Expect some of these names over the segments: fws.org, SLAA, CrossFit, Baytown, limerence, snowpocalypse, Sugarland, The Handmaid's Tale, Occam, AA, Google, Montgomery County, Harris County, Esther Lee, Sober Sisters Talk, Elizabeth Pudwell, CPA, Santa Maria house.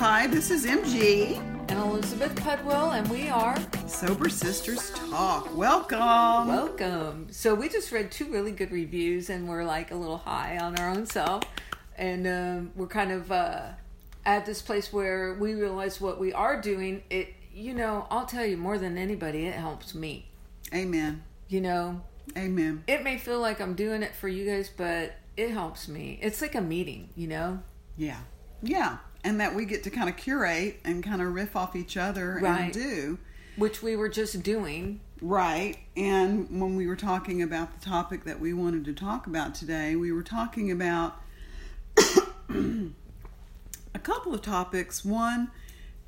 Hi, this is MG and Elizabeth Pudwell, and we are Sober Sisters Talk. Welcome. Welcome. So we just read two really good reviews, and we're like a little high on our own self, and we're kind of at this place where we realize what we are doing. It, you know, I'll tell you, more than anybody, it helps me. Amen. You know. Amen. It may feel like I'm doing it for you guys, but it helps me. It's like a meeting, you know. Yeah. Yeah. And that we get to kind of curate and kind of riff off each other, right, and do. Which we were just doing. Right. And when we were talking about the topic that we wanted to talk about today, we were talking about a couple of topics. One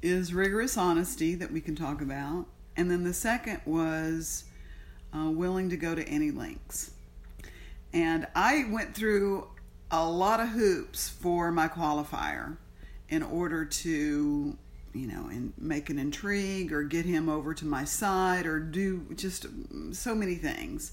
is rigorous honesty that we can talk about. And then the second was willing to go to any lengths. And I went through a lot of hoops for my qualifier in order to, you know, and make an intrigue or get him over to my side or do just so many things.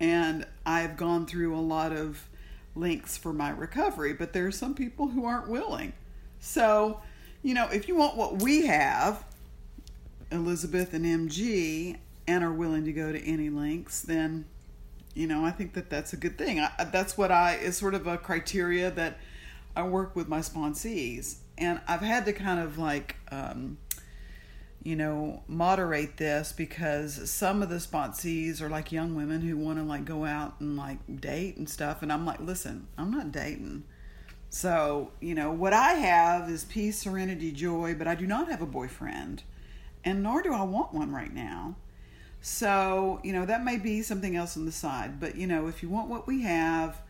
And I've gone through a lot of links for my recovery, but there are some people who aren't willing. So, you know, if you want what we have, Elizabeth and MG, and are willing to go to any lengths, then, you know, I think that that's a good thing. It's sort of a criteria that I work with my sponsees, and I've had to kind of like, you know, moderate this because some of the sponsees are like young women who want to like go out and like date and stuff. And I'm like, listen, I'm not dating. So, you know, what I have is peace, serenity, joy, but I do not have a boyfriend, and nor do I want one right now. So, you know, that may be something else on the side, but you know, if you want what we have,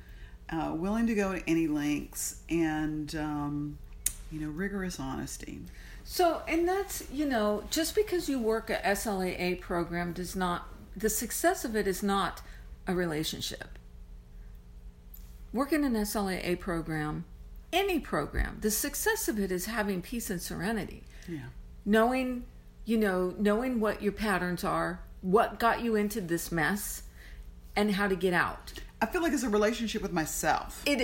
willing to go to any lengths, and you know, rigorous honesty. So, and that's, you know, just because you work a SLAA program does not, the success of it is not a relationship. Working an SLAA program, any program, the success of it is having peace and serenity. Yeah. Knowing, you know, knowing what your patterns are, what got you into this mess, and how to get out. I feel like it's a relationship with myself. It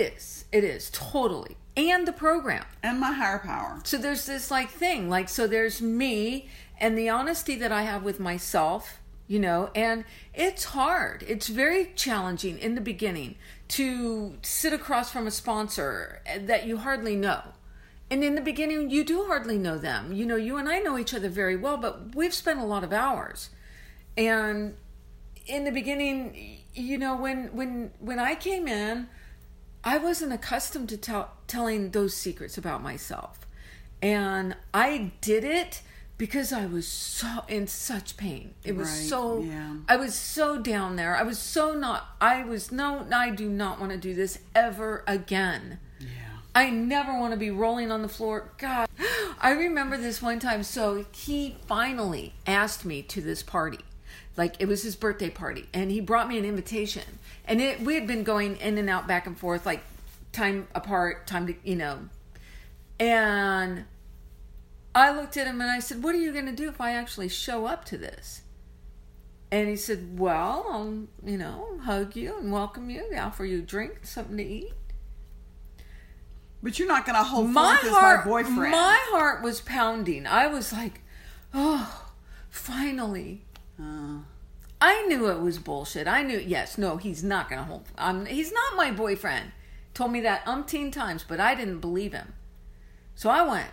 is totally, and the program and my higher power. So there's this like thing, like, so there's me and the honesty that I have with myself, you know, and it's hard. It's very challenging in the beginning to sit across from a sponsor that you hardly know. And in the beginning, you do hardly know them. You know, you and I know each other very well, but we've spent a lot of hours. And in the beginning, you know, when I came in, I wasn't accustomed to telling those secrets about myself. And I did it because I was so in such pain. It was right, so, yeah. I was so down there. I was so not, I was, no, I do not want to do this ever again. Yeah. I never want to be rolling on the floor. God, I remember this one time. So he finally asked me to this party. Like, it was his birthday party, and he brought me an invitation, and we had been going in and out, back and forth, like time apart, time to, you know, and I looked at him and I said, what are you going to do if I actually show up to this? And he said, well, I'll, you know, hug you and welcome you, offer you a drink, something to eat. But you're not going to hold forth as my boyfriend. My heart was pounding. I was like, oh, finally. I knew it was bullshit. I knew, yes, no, he's not going to hold, he's not my boyfriend. Told me that umpteen times, but I didn't believe him. So I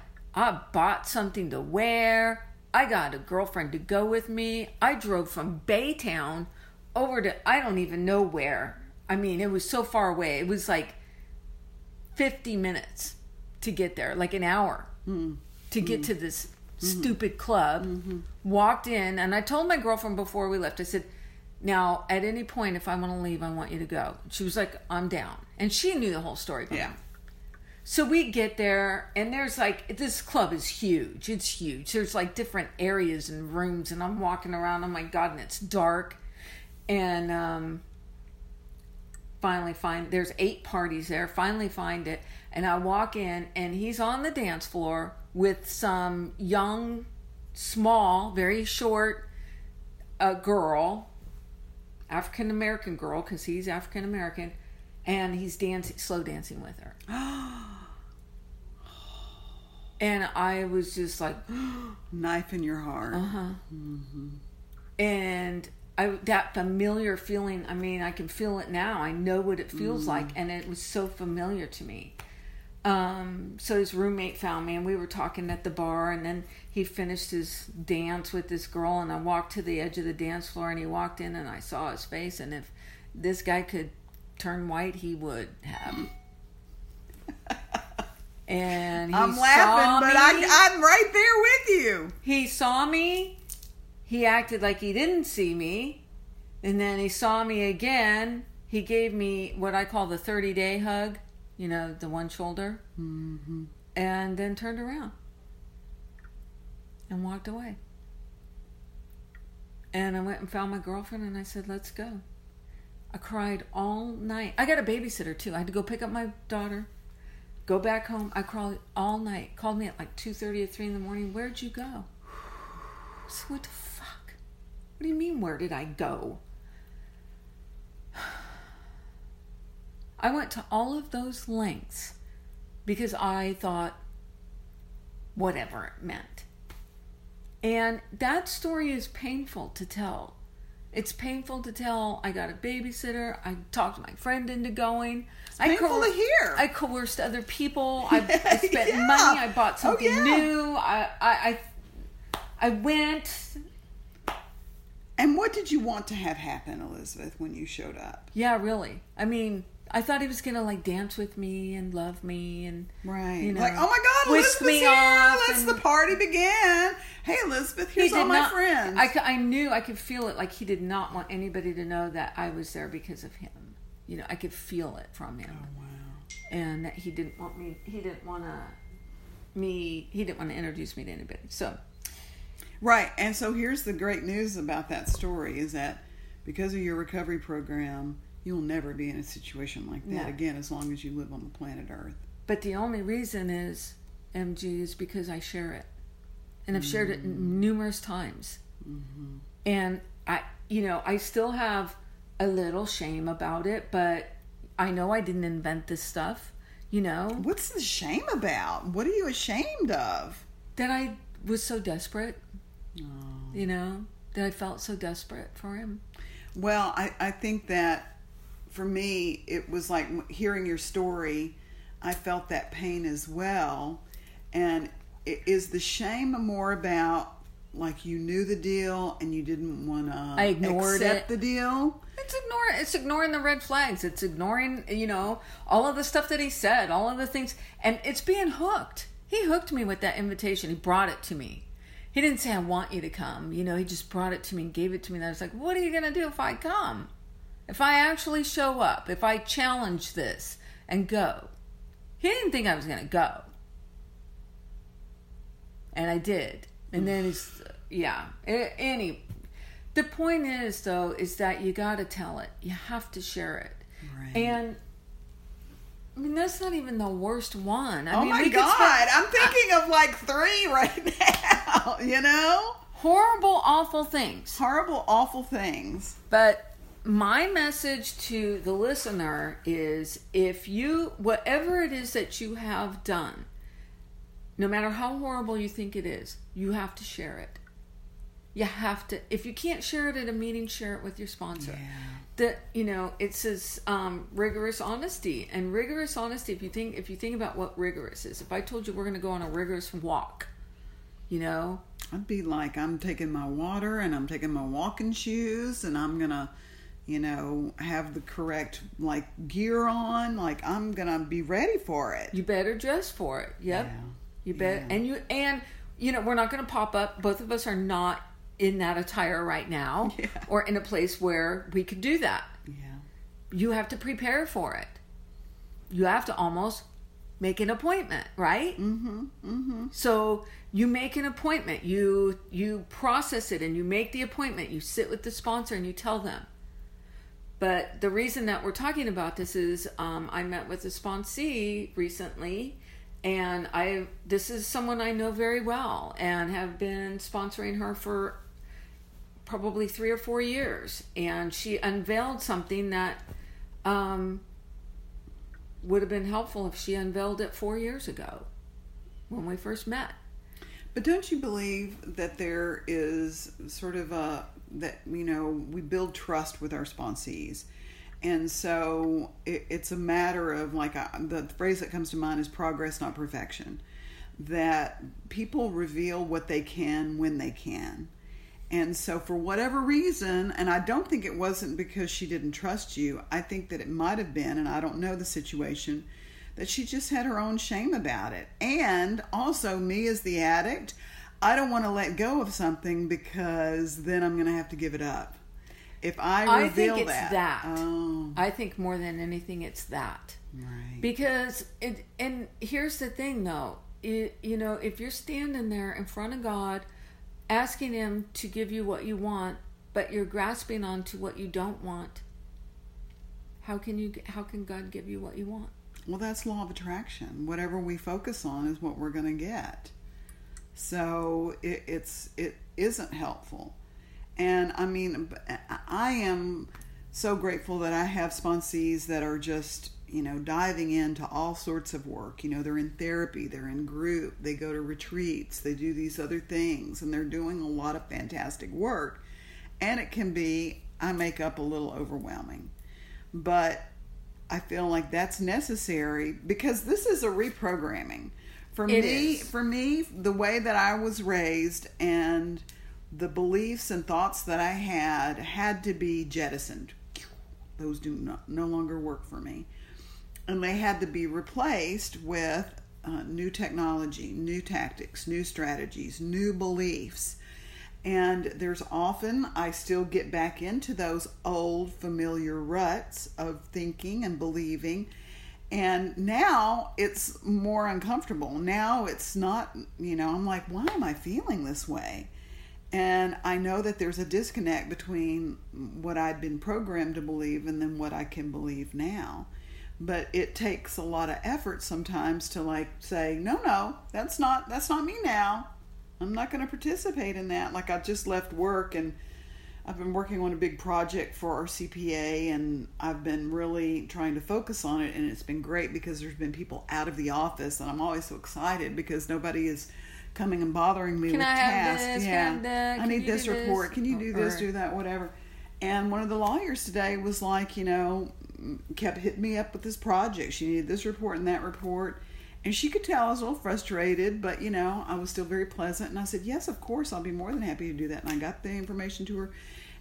bought something to wear. I got a girlfriend to go with me. I drove from Baytown over to, I don't even know where. I mean, it was so far away. It was like 50 minutes to get there, like an hour to get to this stupid club. Walked in, and I told my girlfriend before we left, I said, now at any point if I want to leave, I want you to go. She was like, I'm down. And she knew the whole story. Yeah. So we get there, and there's like, this club is huge. It's huge. There's like different areas and rooms, and I'm walking around, oh my God, and it's dark. And there's 8 parties there. Finally find it, and I walk in, and he's on the dance floor with some young, small, very short girl, African-American girl, because he's African-American, and he's slow dancing with her. And I was just like, knife in your heart. Uh-huh. Mm-hmm. And that familiar feeling, I mean, I can feel it now. I know what it feels like, and it was so familiar to me. So his roommate found me, and we were talking at the bar, and then he finished his dance with this girl, and I walked to the edge of the dance floor, and he walked in, and I saw his face, and if this guy could turn white, he would have. And he I'm right there with you. He saw me. He acted like he didn't see me. And then he saw me again. He gave me what I call the 30-day hug, you know, the one shoulder. Mm-hmm. And then turned around and walked away. And I went and found my girlfriend, and I said, let's go. I cried all night. I got a babysitter, too. I had to go pick up my daughter, go back home. I cried all night. Called me at like 2:30 or 3 in the morning. Where'd you go? I said, what the fuck? What do you mean, where did I go? I went to all of those lengths because I thought whatever it meant. And that story is painful to tell. It's painful to tell. I got a babysitter. I talked my friend into going. It's painful to hear. I coerced other people. I spent money. I bought something new. I went. And what did you want to have happen, Elizabeth, when you showed up? Yeah, really. I mean, I thought he was going to, like, dance with me and love me and, right. You know, like, oh, my God, Elizabeth's here. Let's the party begin. Hey, Elizabeth, here's all my friends. I knew. I could feel it. Like, he did not want anybody to know that I was there because of him. You know, I could feel it from him. Oh, wow. And that he didn't want me. He didn't want to introduce me to anybody. So. Right, and so here's the great news about that story is that because of your recovery program, you'll never be in a situation like that again as long as you live on the planet Earth. But the only reason is, MG, is because I share it. And I've shared it numerous times. Mm-hmm. And I still have a little shame about it, but I know I didn't invent this stuff, you know. What's the shame about? What are you ashamed of? That I was so desperate. You know, that I felt so desperate for him. Well, I think that for me, it was like hearing your story, I felt that pain as well. And is the shame more about like you knew the deal and you didn't want to accept the deal? It's ignoring the red flags. It's ignoring, you know, all of the stuff that he said, all of the things. And it's being hooked. He hooked me with that invitation. He brought it to me. He didn't say, I want you to come. You know, he just brought it to me and gave it to me. And I was like, what are you going to do if I come? If I actually show up? If I challenge this and go? He didn't think I was going to go. And I did. And then the point is, though, is that you got to tell it. You have to share it. Right. And I mean, that's not even the worst one. I'm thinking of like three right now, you know? Horrible, awful things. Horrible, awful things. But my message to the listener is whatever it is that you have done, no matter how horrible you think it is, you have to share it. You have to. If you can't share it at a meeting, share it with your sponsor. Yeah. It says rigorous honesty. And rigorous honesty, if you think about what rigorous is, if I told you we're going to go on a rigorous walk, you know? I'd be like, I'm taking my water and I'm taking my walking shoes and I'm going to, you know, have the correct, like, gear on. Like, I'm going to be ready for it. You better dress for it. Yep. Yeah. You bet. Yeah. And we're not going to pop up. Both of us are not in that attire right now, or in a place where we could do that. Yeah. You have to prepare for it. You have to almost make an appointment, right? Mm-hmm. Mm-hmm. So you make an appointment. You process it and you make the appointment. You sit with the sponsor and you tell them. But the reason that we're talking about this is I met with a sponsee recently. And this is someone I know very well and have been sponsoring her for probably 3 or 4 years. And she unveiled something that would have been helpful if she unveiled it 4 years ago. when we first met. But don't you believe that there is sort of a, that, you know, we build trust with our sponsees. And so it's a matter of, like, the phrase that comes to mind is progress, not perfection. That people reveal what they can when they can. And so for whatever reason, and I don't think it wasn't because she didn't trust you. I think that it might have been, and I don't know the situation, that she just had her own shame about it. And also, me as the addict, I don't want to let go of something because then I'm going to have to give it up. If I reveal that. I think it's that. Oh. I think more than anything it's that. Right. Because, and here's the thing though, you know, if you're standing there in front of God asking Him to give you what you want, but you're grasping onto what you don't want, how can God give you what you want? Well, that's law of attraction. Whatever we focus on is what we're going to get. So it isn't helpful. And I mean, I am so grateful that I have sponsees that are just, you know, diving into all sorts of work. You know, they're in therapy, they're in group, they go to retreats, they do these other things, and they're doing a lot of fantastic work. And it can be, I make up, a little overwhelming. But I feel like that's necessary because this is a reprogramming. For me, the way that I was raised and the beliefs and thoughts that I had to be jettisoned. Those no longer work for me. And they had to be replaced with new technology, new tactics, new strategies, new beliefs. And there's often, I still get back into those old familiar ruts of thinking and believing. And now it's more uncomfortable. Now it's not, you know, I'm like, why am I feeling this way? And I know that there's a disconnect between what I've been programmed to believe and then what I can believe now. But it takes a lot of effort sometimes to, like, say, no, that's not me now. I'm not going to participate in that. Like, I've just left work and I've been working on a big project for our CPA, and I've been really trying to focus on it, and it's been great because there's been people out of the office, and I'm always so excited because nobody is coming and bothering me with tasks. Yeah, I need this report. Can you do this, do that, whatever? And one of the lawyers today was like, you know, kept hitting me up with this project. She needed this report and that report. And she could tell I was a little frustrated, but, you know, I was still very pleasant. And I said, yes, of course, I'll be more than happy to do that. And I got the information to her.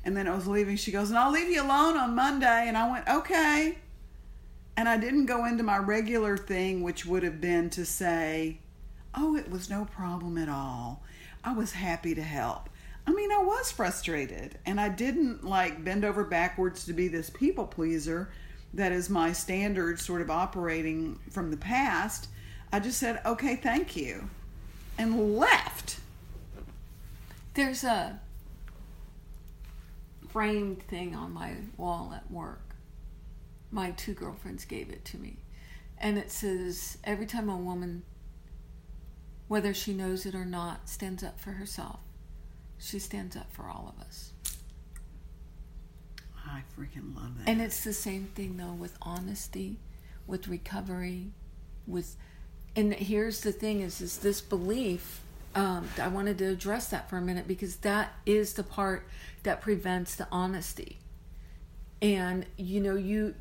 And then I was leaving. She goes, and I'll leave you alone on Monday. And I went, okay. And I didn't go into my regular thing, which would have been to say, oh, it was no problem at all. I was happy to help. I mean, I was frustrated. And I didn't, like, bend over backwards to be this people pleaser that is my standard sort of operating from the past. I just said, okay, thank you, and left. There's a framed thing on my wall at work. My two girlfriends gave it to me. And it says, every time a woman, whether she knows it or not, stands up for herself, she stands up for all of us. I freaking love that. And it's the same thing, though, with honesty, with recovery, with... And here's the thing is this belief, I wanted to address that for a minute because that is the part that prevents the honesty. And, you know, you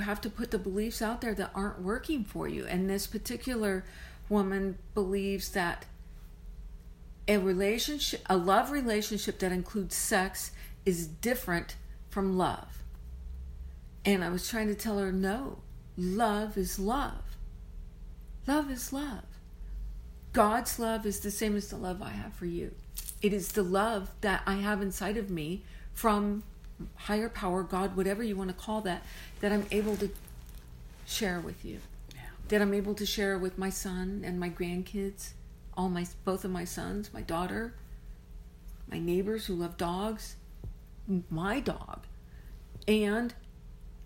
have to put the beliefs out there that aren't working for you. And this particular woman believes that a love relationship that includes sex is different from love. And I was trying to tell her, no, love is love. Love is love. God's love is the same as the love I have for you. It is the love that I have inside of me from higher power, God, whatever you want to call that, that I'm able to share with you. Yeah. That I'm able to share with my son and my grandkids, both of my sons, my daughter, my neighbors who love dogs, my dog, and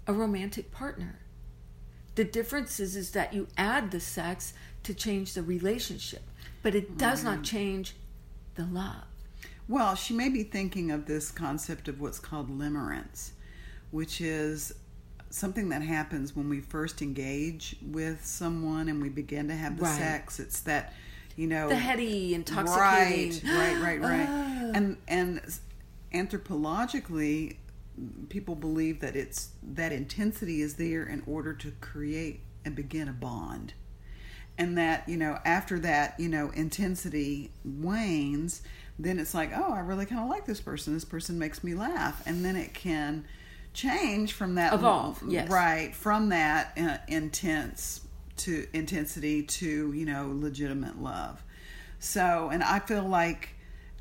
a romantic partner. The difference is that you add the sex to change the relationship, but it does not change the love. Well, she may be thinking of this concept of what's called limerence, which is something that happens when we first engage with someone and we begin to have the right. sex. It's that, you know, the heady, intoxicating. Right. Oh. And anthropologically, people believe that it's that intensity is there in order to create and begin a bond. And that, you know, after that, you know, intensity wanes, then it's like, oh, I really kind of like this person. This person makes me laugh. And then it can change from that. Evolve, yes. Right. From that intensity to, you know, legitimate love. So, and I feel like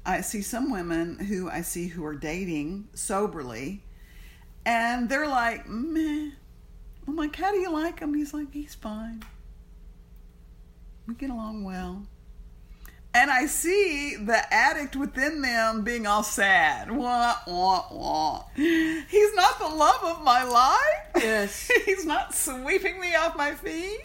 I see some women who are dating soberly, and they're like, meh. I'm like, how do you like him? He's like, he's fine. We get along well. And I see the addict within them being all sad. Wah, wah, wah. He's not the love of my life. Yes. He's not sweeping me off my feet.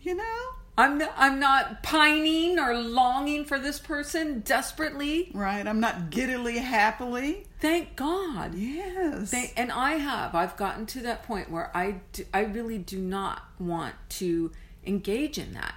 You know? I'm not pining or longing for this person desperately. Right. I'm not giddily, happily. Thank God. Yes. And I've gotten to that point where I really do not want to engage in that.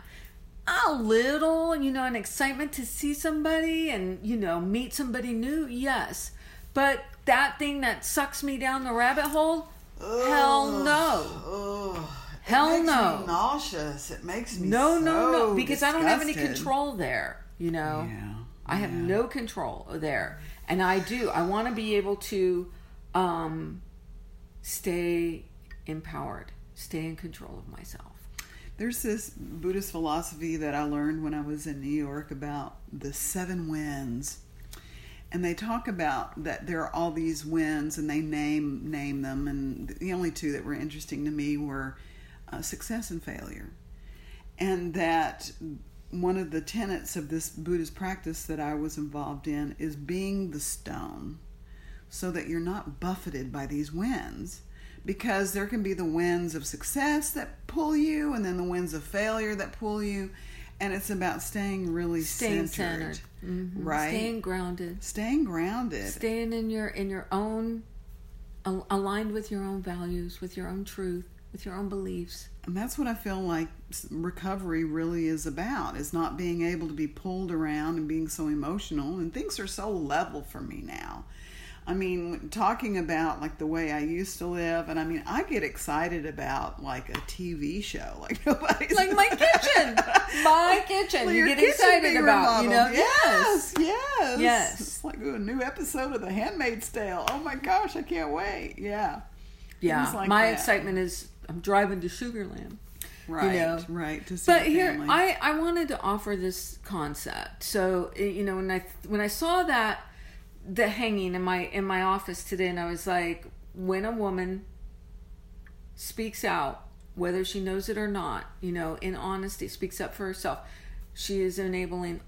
A little, you know, an excitement to see somebody and, you know, meet somebody new, yes. But that thing that sucks me down the rabbit hole, ugh, hell no. Ugh. Hell no. It makes me nauseous. It makes me no, because disgusted. I don't have any control there, you know. Yeah. I have no control there. And I want to be able to stay empowered, stay in control of myself. There's this Buddhist philosophy that I learned when I was in New York about the 7 winds. And they talk about that there are all these winds, and they name them. And the only 2 that were interesting to me were success and failure. And that one of the tenets of this Buddhist practice that I was involved in is being the stone so that you're not buffeted by these winds. Because there can be the winds of success that pull you, and then the winds of failure that pull you. And it's about staying centered. Mm-hmm. Right? Staying grounded. Staying in your own, aligned with your own values, with your own truth, with your own beliefs. And that's what I feel like recovery really is about, is not being able to be pulled around and being so emotional. And things are so level for me now. I mean, talking about, like, the way I used to live, and I mean, I get excited about, like, a TV show. Like, nobody's... Like my kitchen! My kitchen! Well, you get kitchen excited about, remodeled. You know? Yes! It's like, ooh, a new episode of The Handmaid's Tale. Oh, my gosh, I can't wait. Yeah. Yeah, like my excitement is I'm driving to Sugarland. Right, you know? Right. To see but here, family. I wanted to offer this concept. So, you know, when I saw that, the hanging in my office today, and I was like, when a woman speaks out, whether she knows it or not, you know, in honesty, speaks up for herself, she's doing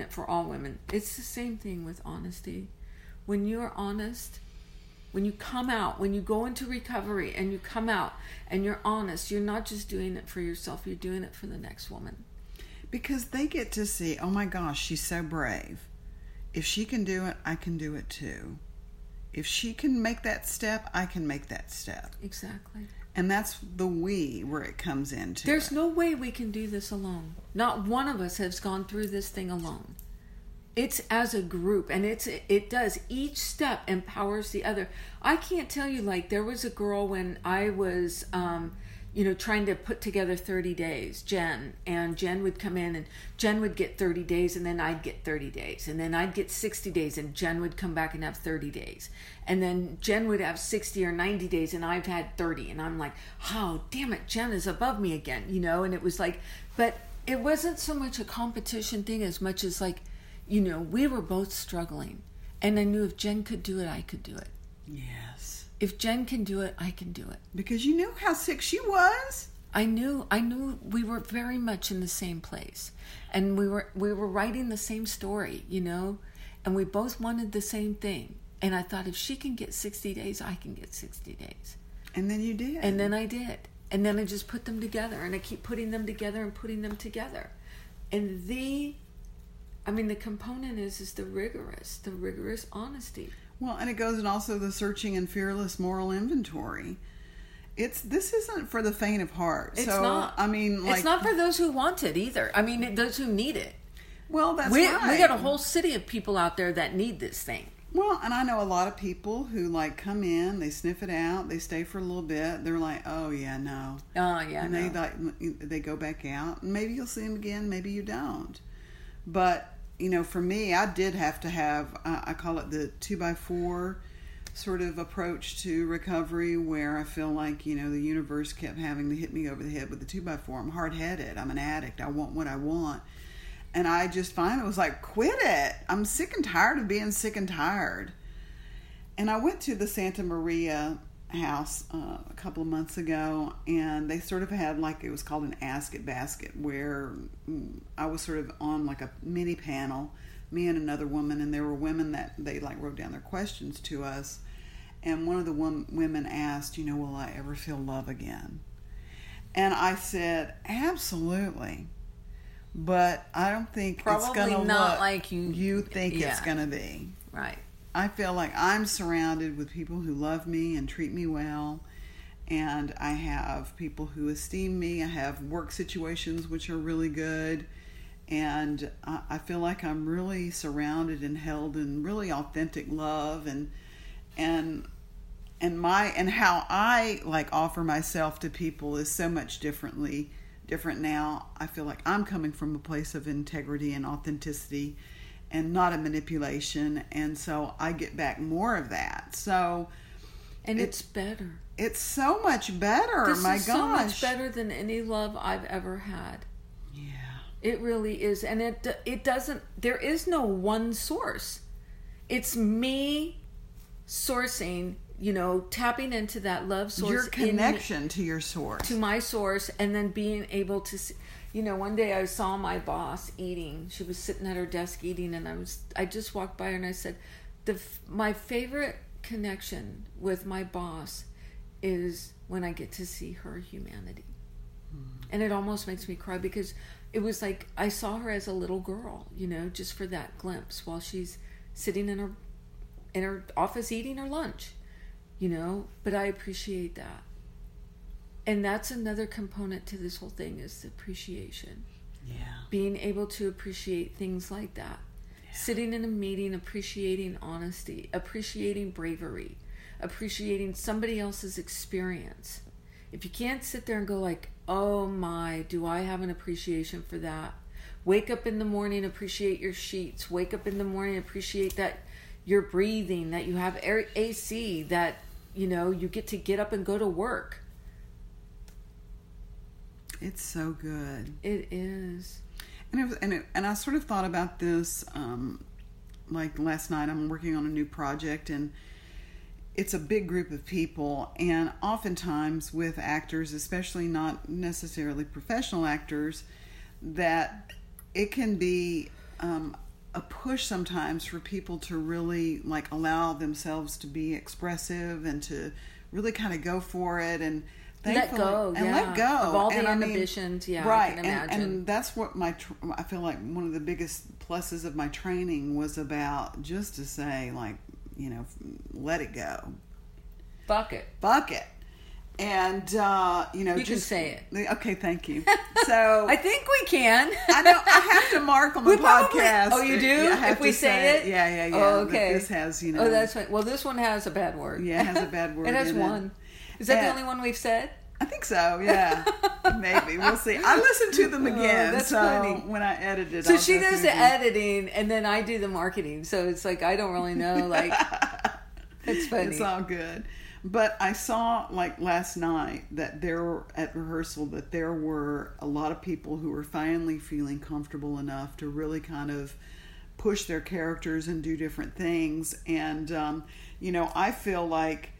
it for all women. It's the same thing with honesty. When you're honest, when you come out, when you go into recovery and you come out and you're honest, you're not just doing it for yourself, you're doing it for the next woman. Because they get to see, oh my gosh, she's so brave. If she can do it, I can do it too. If she can make that step, I can make that step. Exactly. And that's the we where it comes into. There's no way we can do this alone. Not one of us has gone through this thing alone. It's as a group, and it does. Each step empowers the other. I can't tell you, like, there was a girl when I was... you know, trying to put together 30 days, Jen would come in, and Jen would get 30 days, and then I'd get 30 days, and then I'd get 60 days, and Jen would come back and have 30 days, and then Jen would have 60 or 90 days, and I've had 30, and I'm like, oh, damn it, Jen is above me again, you know, and it was like, but it wasn't so much a competition thing as much as like, you know, we were both struggling, and I knew if Jen could do it, I could do it. Yes. If Jen can do it, I can do it. Because you knew how sick she was. I knew we were very much in the same place. And we were writing the same story, you know. And we both wanted the same thing. And I thought, if she can get 60 days, I can get 60 days. And then you did. And then I did. And then I just put them together. And I keep putting them together. And the component is the rigorous honesty. Well, and it goes, and also the searching and fearless moral inventory. this isn't for the faint of heart. It's not. I mean, like, it's not for those who want it either. I mean, those who need it. Well, that's right. We got a whole city of people out there that need this thing. Well, and I know a lot of people who, like, come in, they sniff it out, they stay for a little bit, they're like, oh, yeah, no. Oh, yeah, and no. They go back out, and maybe you'll see them again, maybe you don't. But, you know, for me, I did have to have, I call it the 2x4 sort of approach to recovery, where I feel like, you know, the universe kept having to hit me over the head with the 2x4. I'm hard-headed. I'm an addict. I want what I want. And I just finally was like, quit it. I'm sick and tired of being sick and tired. And I went to the Santa Maria house a couple of months ago, and they sort of had, like, it was called an Ask It Basket, where I was sort of on like a mini panel, me and another woman, and there were women that they, like, wrote down their questions to us. And one of the women asked, you know, will I ever feel love again? And I said, absolutely. But I don't think probably it's going to look like you think it's going to be. Right. I feel like I'm surrounded with people who love me and treat me well. And I have people who esteem me. I have work situations which are really good. And I feel like I'm really surrounded and held in really authentic love. And how I, like, offer myself to people is so much different now. I feel like I'm coming from a place of integrity and authenticity and not a manipulation, and so I get back more of that. So, and it's better. It's so much better. This my is gosh. So much better than any love I've ever had. Yeah. It really is. And it doesn't, there is no one source. It's me sourcing, you know, tapping into that love source. Your connection to your source. To my source, and then being able to see, you know, one day I saw my boss eating. She was sitting at her desk eating, and I just walked by her and I said, my favorite connection with my boss is when I get to see her humanity. Mm. And it almost makes me cry, because it was like I saw her as a little girl, you know, just for that glimpse while she's sitting in her office eating her lunch. You know, but I appreciate that. And that's another component to this whole thing, is the appreciation. Yeah. Being able to appreciate things like that. Yeah. Sitting in a meeting, appreciating honesty, appreciating bravery, appreciating somebody else's experience. If you can't sit there and go like, oh my, do I have an appreciation for that? Wake up in the morning, appreciate your sheets. Wake up in the morning, appreciate that you're breathing, that you have air, AC, that, you know, you get up and go to work. It's so good. It is. And I sort of thought about this, like last night. I'm working on a new project, and it's a big group of people. And oftentimes with actors, especially not necessarily professional actors, that it can be a push sometimes for people to really, like, allow themselves to be expressive and to really kind of go for it and let go of all the inhibitions. I mean, yeah, right. I can imagine. And that's what I feel like one of the biggest pluses of my training was about, just to say, like, you know, let it go. Fuck it. And, you know, you just can say it. Okay, thank you. So I think we can. I know I have to mark on the podcast. Oh, you do? Yeah, if we say it? Yeah. Oh, okay. But this has, you know. Oh, that's right. Well, this one has a bad word. Yeah, it has a bad word. It has one. Is that the only one we've said? I think so, yeah. Maybe. We'll see. I listened to them again. Oh, that's funny. When I edited it. So she does the editing, and then I do the marketing. So it's like, I don't really know. Like, it's funny. It's all good. But I saw, like, last night that there were, at rehearsal, that there were a lot of people who were finally feeling comfortable enough to really kind of push their characters and do different things. And, you know, I feel like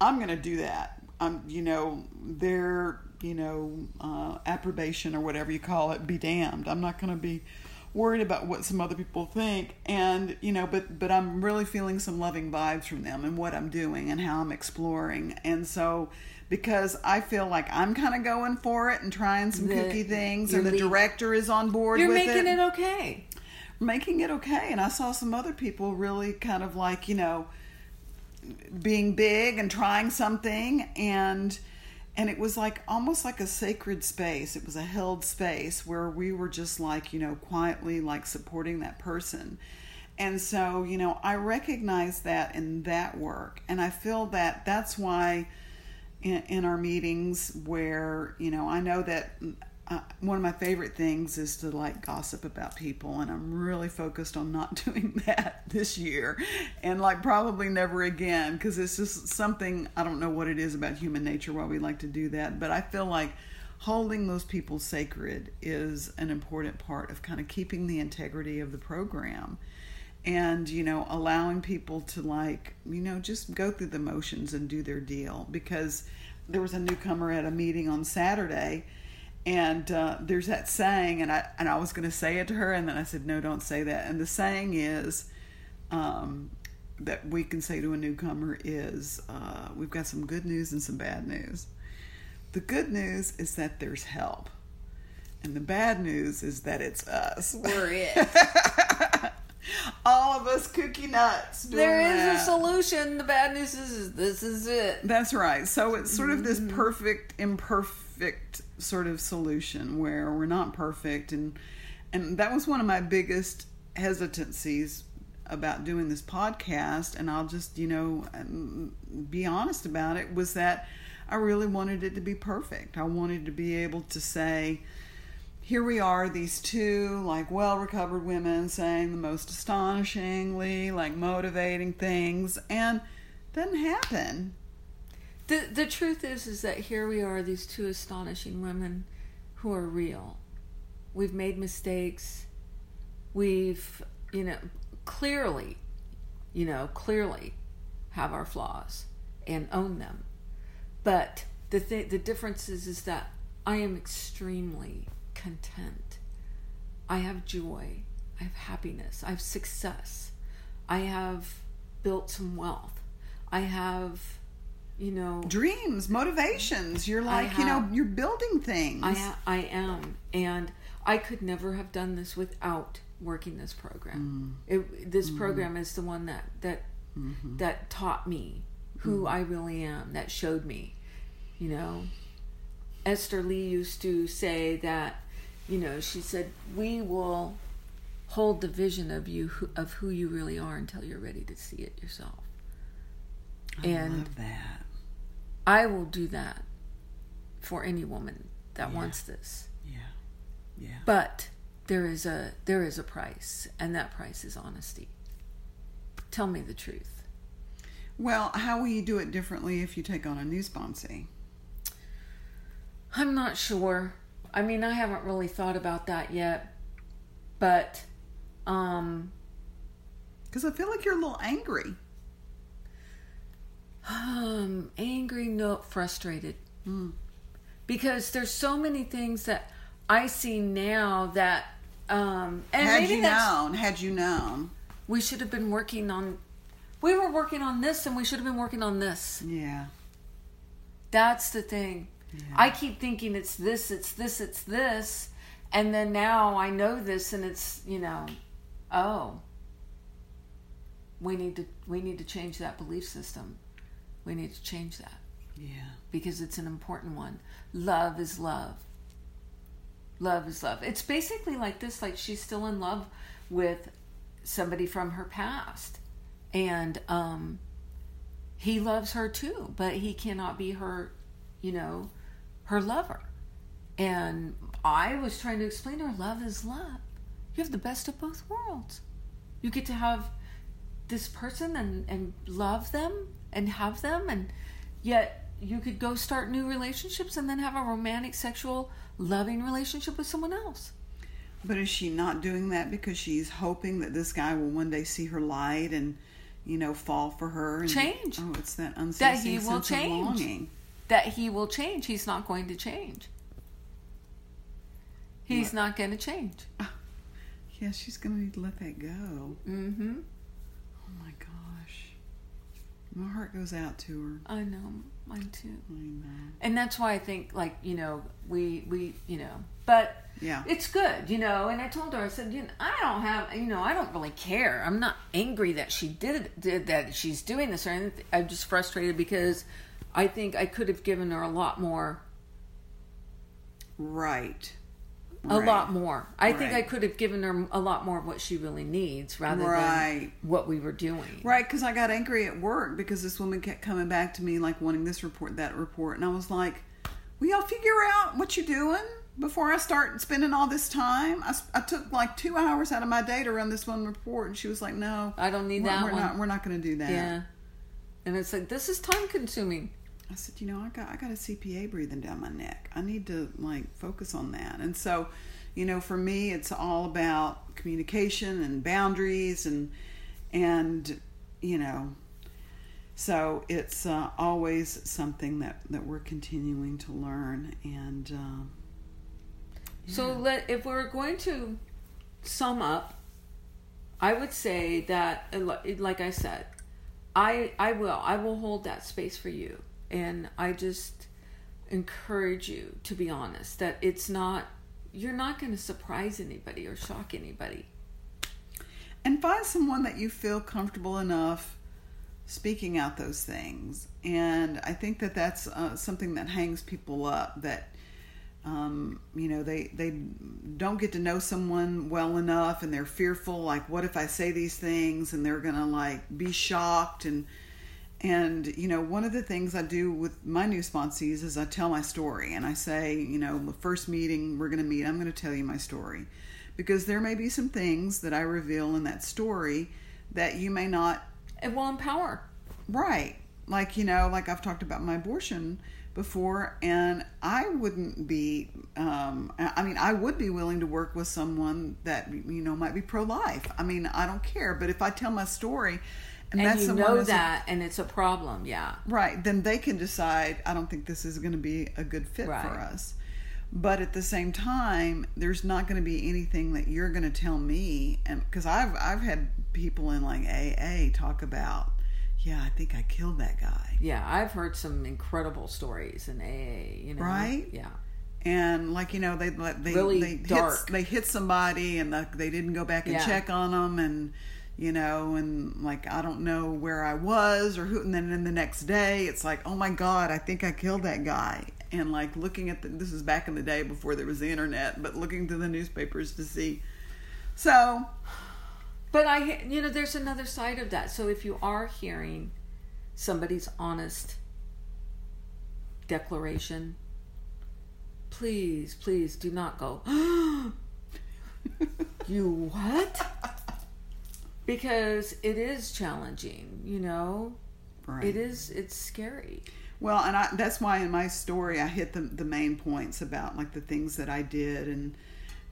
I'm going to do that. You know, their, you know, approbation or whatever you call it, be damned. I'm not going to be worried about what some other people think, and, you know, but I'm really feeling some loving vibes from them and what I'm doing and how I'm exploring. And so, because I feel like I'm kind of going for it and trying some kooky things, and the director is on board with it. You're making it okay. Making it okay. And I saw some other people really kind of, like, you know, being big and trying something, and And it was like almost like a sacred space. It was a held space where we were just like, quietly like supporting that person. And so, I recognize that in that work. And I feel that that's why in our meetings where, I know that one of my favorite things is to like gossip about people, and I'm really focused on not doing that this year, and like probably never again, because it's just something, I don't know what it is about human nature why we like to do that, but I feel like holding those people sacred is an important part of kind of keeping the integrity of the program, and allowing people to like just go through the motions and do their deal. Because there was a newcomer at a meeting on Saturday. And there's that saying, and I was going to say it to her, and then I said, no, don't say that. And the saying is that we can say to a newcomer is, we've got some good news and some bad news. The good news is that there's help. And the bad news is that it's us. We're it. All of us cookie nuts doing there is that. A solution. The bad news is this is it. That's right. So it's sort of this perfect, imperfect sort of solution where we're not perfect, and that was one of my biggest hesitancies about doing this podcast, and I'll just be honest about it, was that I really wanted it to be perfect. I wanted to be able to say, here we are, these two like well-recovered women saying the most astonishingly like motivating things, and it doesn't happen. The truth is that here we are, these two astonishing women who are real. We've made mistakes. We've, clearly have our flaws and own them. But the difference is that I am extremely content. I have joy. I have happiness. I have success. I have built some wealth. I have... dreams, motivations. You're like, you're building things. I am. And I could never have done this without working this program. This program is the one that taught me who I really am, that showed me, Esther Lee used to say that, she said, we will hold the vision of you, of who you really are until you're ready to see it yourself. I love that. I will do that for any woman that wants this. Yeah. But there is a price, and that price is honesty. Tell me the truth. Well, how will you do it differently if you take on a new sponsee? I'm not sure. I mean, I haven't really thought about that yet. But, because I feel like you're a little angry. Angry, no, frustrated. Because there's so many things that I see now that and had you known we should have been working on, we were working on this, and we should have been working on this. Yeah, that's the thing. Yeah. I keep thinking it's this, and then now I know this, and it's we need to change that belief system. We need to change that. Yeah. Because it's an important one. Love is love. Love is love. It's basically like this, like she's still in love with somebody from her past. And he loves her too, but he cannot be her, her lover. And I was trying to explain to her, love is love. You have the best of both worlds. You get to have this person and love them and have them, and yet you could go start new relationships and then have a romantic, sexual, loving relationship with someone else. But is she not doing that because she's hoping that this guy will one day see her light and fall for her and change? Oh, it's that unceasing sense of longing. That he will change. He's not going to change. He's not going to change. Yeah, she's going to need to let that go. Mm-hmm. Oh my gosh. My heart goes out to her. I know. Mine too. I know. And that's why I think, like, we but yeah, it's good, and I told her, I said, I don't have, I don't really care. I'm not angry that she did that, she's doing this or anything. I'm just frustrated because I think I could have given her a lot more. Right. A lot more. I think I could have given her a lot more of what she really needs rather than what we were doing. Right, because I got angry at work because this woman kept coming back to me like wanting this report, that report. And I was like, will y'all figure out what you're doing before I start spending all this time? I took like 2 hours out of my day to run this one report. And she was like, no. I don't need that one. We're not going to do that. Yeah. And it's like, this is time consuming. I said, you know, I got a CPA breathing down my neck. I need to, like, focus on that. And so, you know, for me, it's all about communication and boundaries and you know, so it's always something that we're continuing to learn. And if we're going to sum up, I would say that, like I said, I will hold that space for you. And I just encourage you to be honest, that you're not going to surprise anybody or shock anybody. And find someone that you feel comfortable enough speaking out those things. And I think that that's something that hangs people up, that, you know, they don't get to know someone well enough and they're fearful, like, what if I say these things and they're going to, like, be shocked And, you know, one of the things I do with my new sponsees is I tell my story. And I say, you know, the first meeting we're going to meet, I'm going to tell you my story. Because there may be some things that I reveal in that story that you may not... It will empower. Right. Like, you know, like I've talked about my abortion before. And I wouldn't be... I would be willing to work with someone that, you know, might be pro-life. I mean, I don't care. But if I tell my story... And you know that, and it's a problem, yeah. Right, then they can decide, I don't think this is going to be a good fit for us. But at the same time, there's not going to be anything that you're going to tell me, and because I've had people in like AA talk about, yeah, I think I killed that guy. Yeah, I've heard some incredible stories in AA, you know. Right? Yeah. And like, you know, they hit somebody, and they didn't go back and check on them, and... You know, and like, I don't know where I was or who. And then in the next day, it's like, oh my God, I think I killed that guy. And like looking at this is back in the day before there was the internet, but looking through the newspapers to see. So, but there's another side of that. So if you are hearing somebody's honest declaration, please, please do not go, you what? Because it is challenging, you know. Right. It is. It's scary. Well, and that's why in my story I hit the main points about like the things that I did and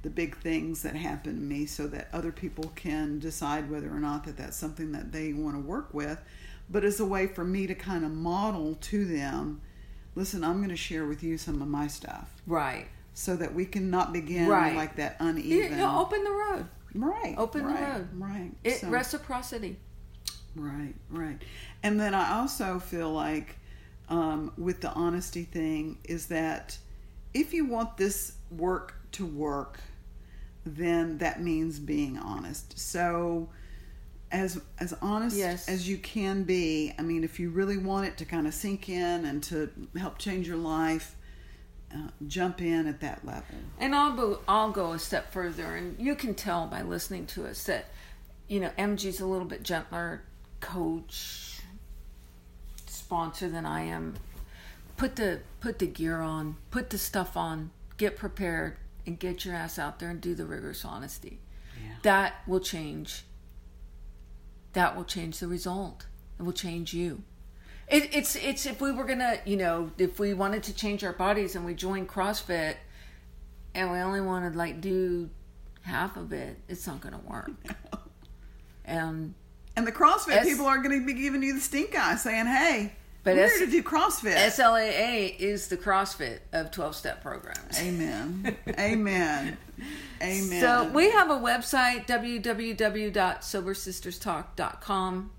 the big things that happened to me, so that other people can decide whether or not that that's something that they want to work with. But as a way for me to kind of model to them, listen, I'm going to share with you some of my stuff, right? So that we can not begin like that uneven. You'll open the road. Right. Open the road. Right. Reciprocity. Right, right. And then I also feel like with the honesty thing is that if you want this work to work, then that means being honest. So as honest as you can be, I mean, if you really want it to kind of sink in and to help change your life, jump in at that level. And I'll go a step further, and you can tell by listening to us that, you know, MG's a little bit gentler coach, sponsor than I am. Put the gear on, put the stuff on, get prepared, and get your ass out there and do the rigorous honesty. Yeah. That will change the result. It will change you. It's if we were gonna, you know, if we wanted to change our bodies and we joined CrossFit and we only wanted like do half of it, it's not gonna work. No. And the CrossFit people are gonna be giving you the stink eye saying, hey, but we're here to do CrossFit. SLAA is the CrossFit of 12-step programs. Amen. Amen. Amen. So we have a website, www.sobersisterstalk.com.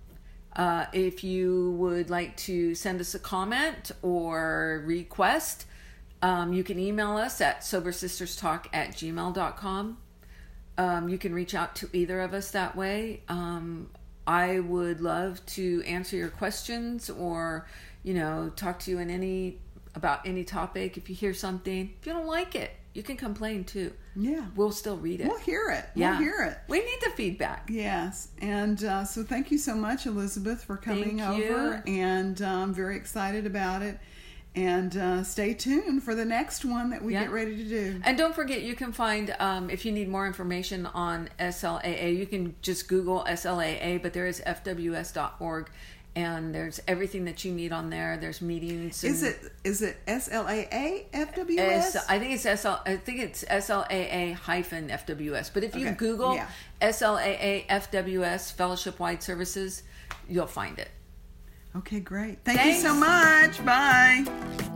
If you would like to send us a comment or request, you can email us at sobersisterstalk@gmail.com. You can reach out to either of us that way. I would love to answer your questions or you know, talk to you in any about any topic. If you hear something, if you don't like it, you can complain too. Yeah. We'll still read it. We'll hear it. Yeah. We'll hear it. We need the feedback. Yes. And so thank you so much, Elizabeth, for coming over. And I'm very excited about it. And stay tuned for the next one that we get ready to do. And don't forget, you can find, if you need more information on SLAA, you can just Google SLAA, but there is fws.org. And there's everything that you need on there. There's meetings. Is it SLAA FWS? I think it's SLAA hyphen FWS. But if you Google SLAA FWS Fellowship Wide Services, you'll find it. Okay, great. Thanks you so much. Bye.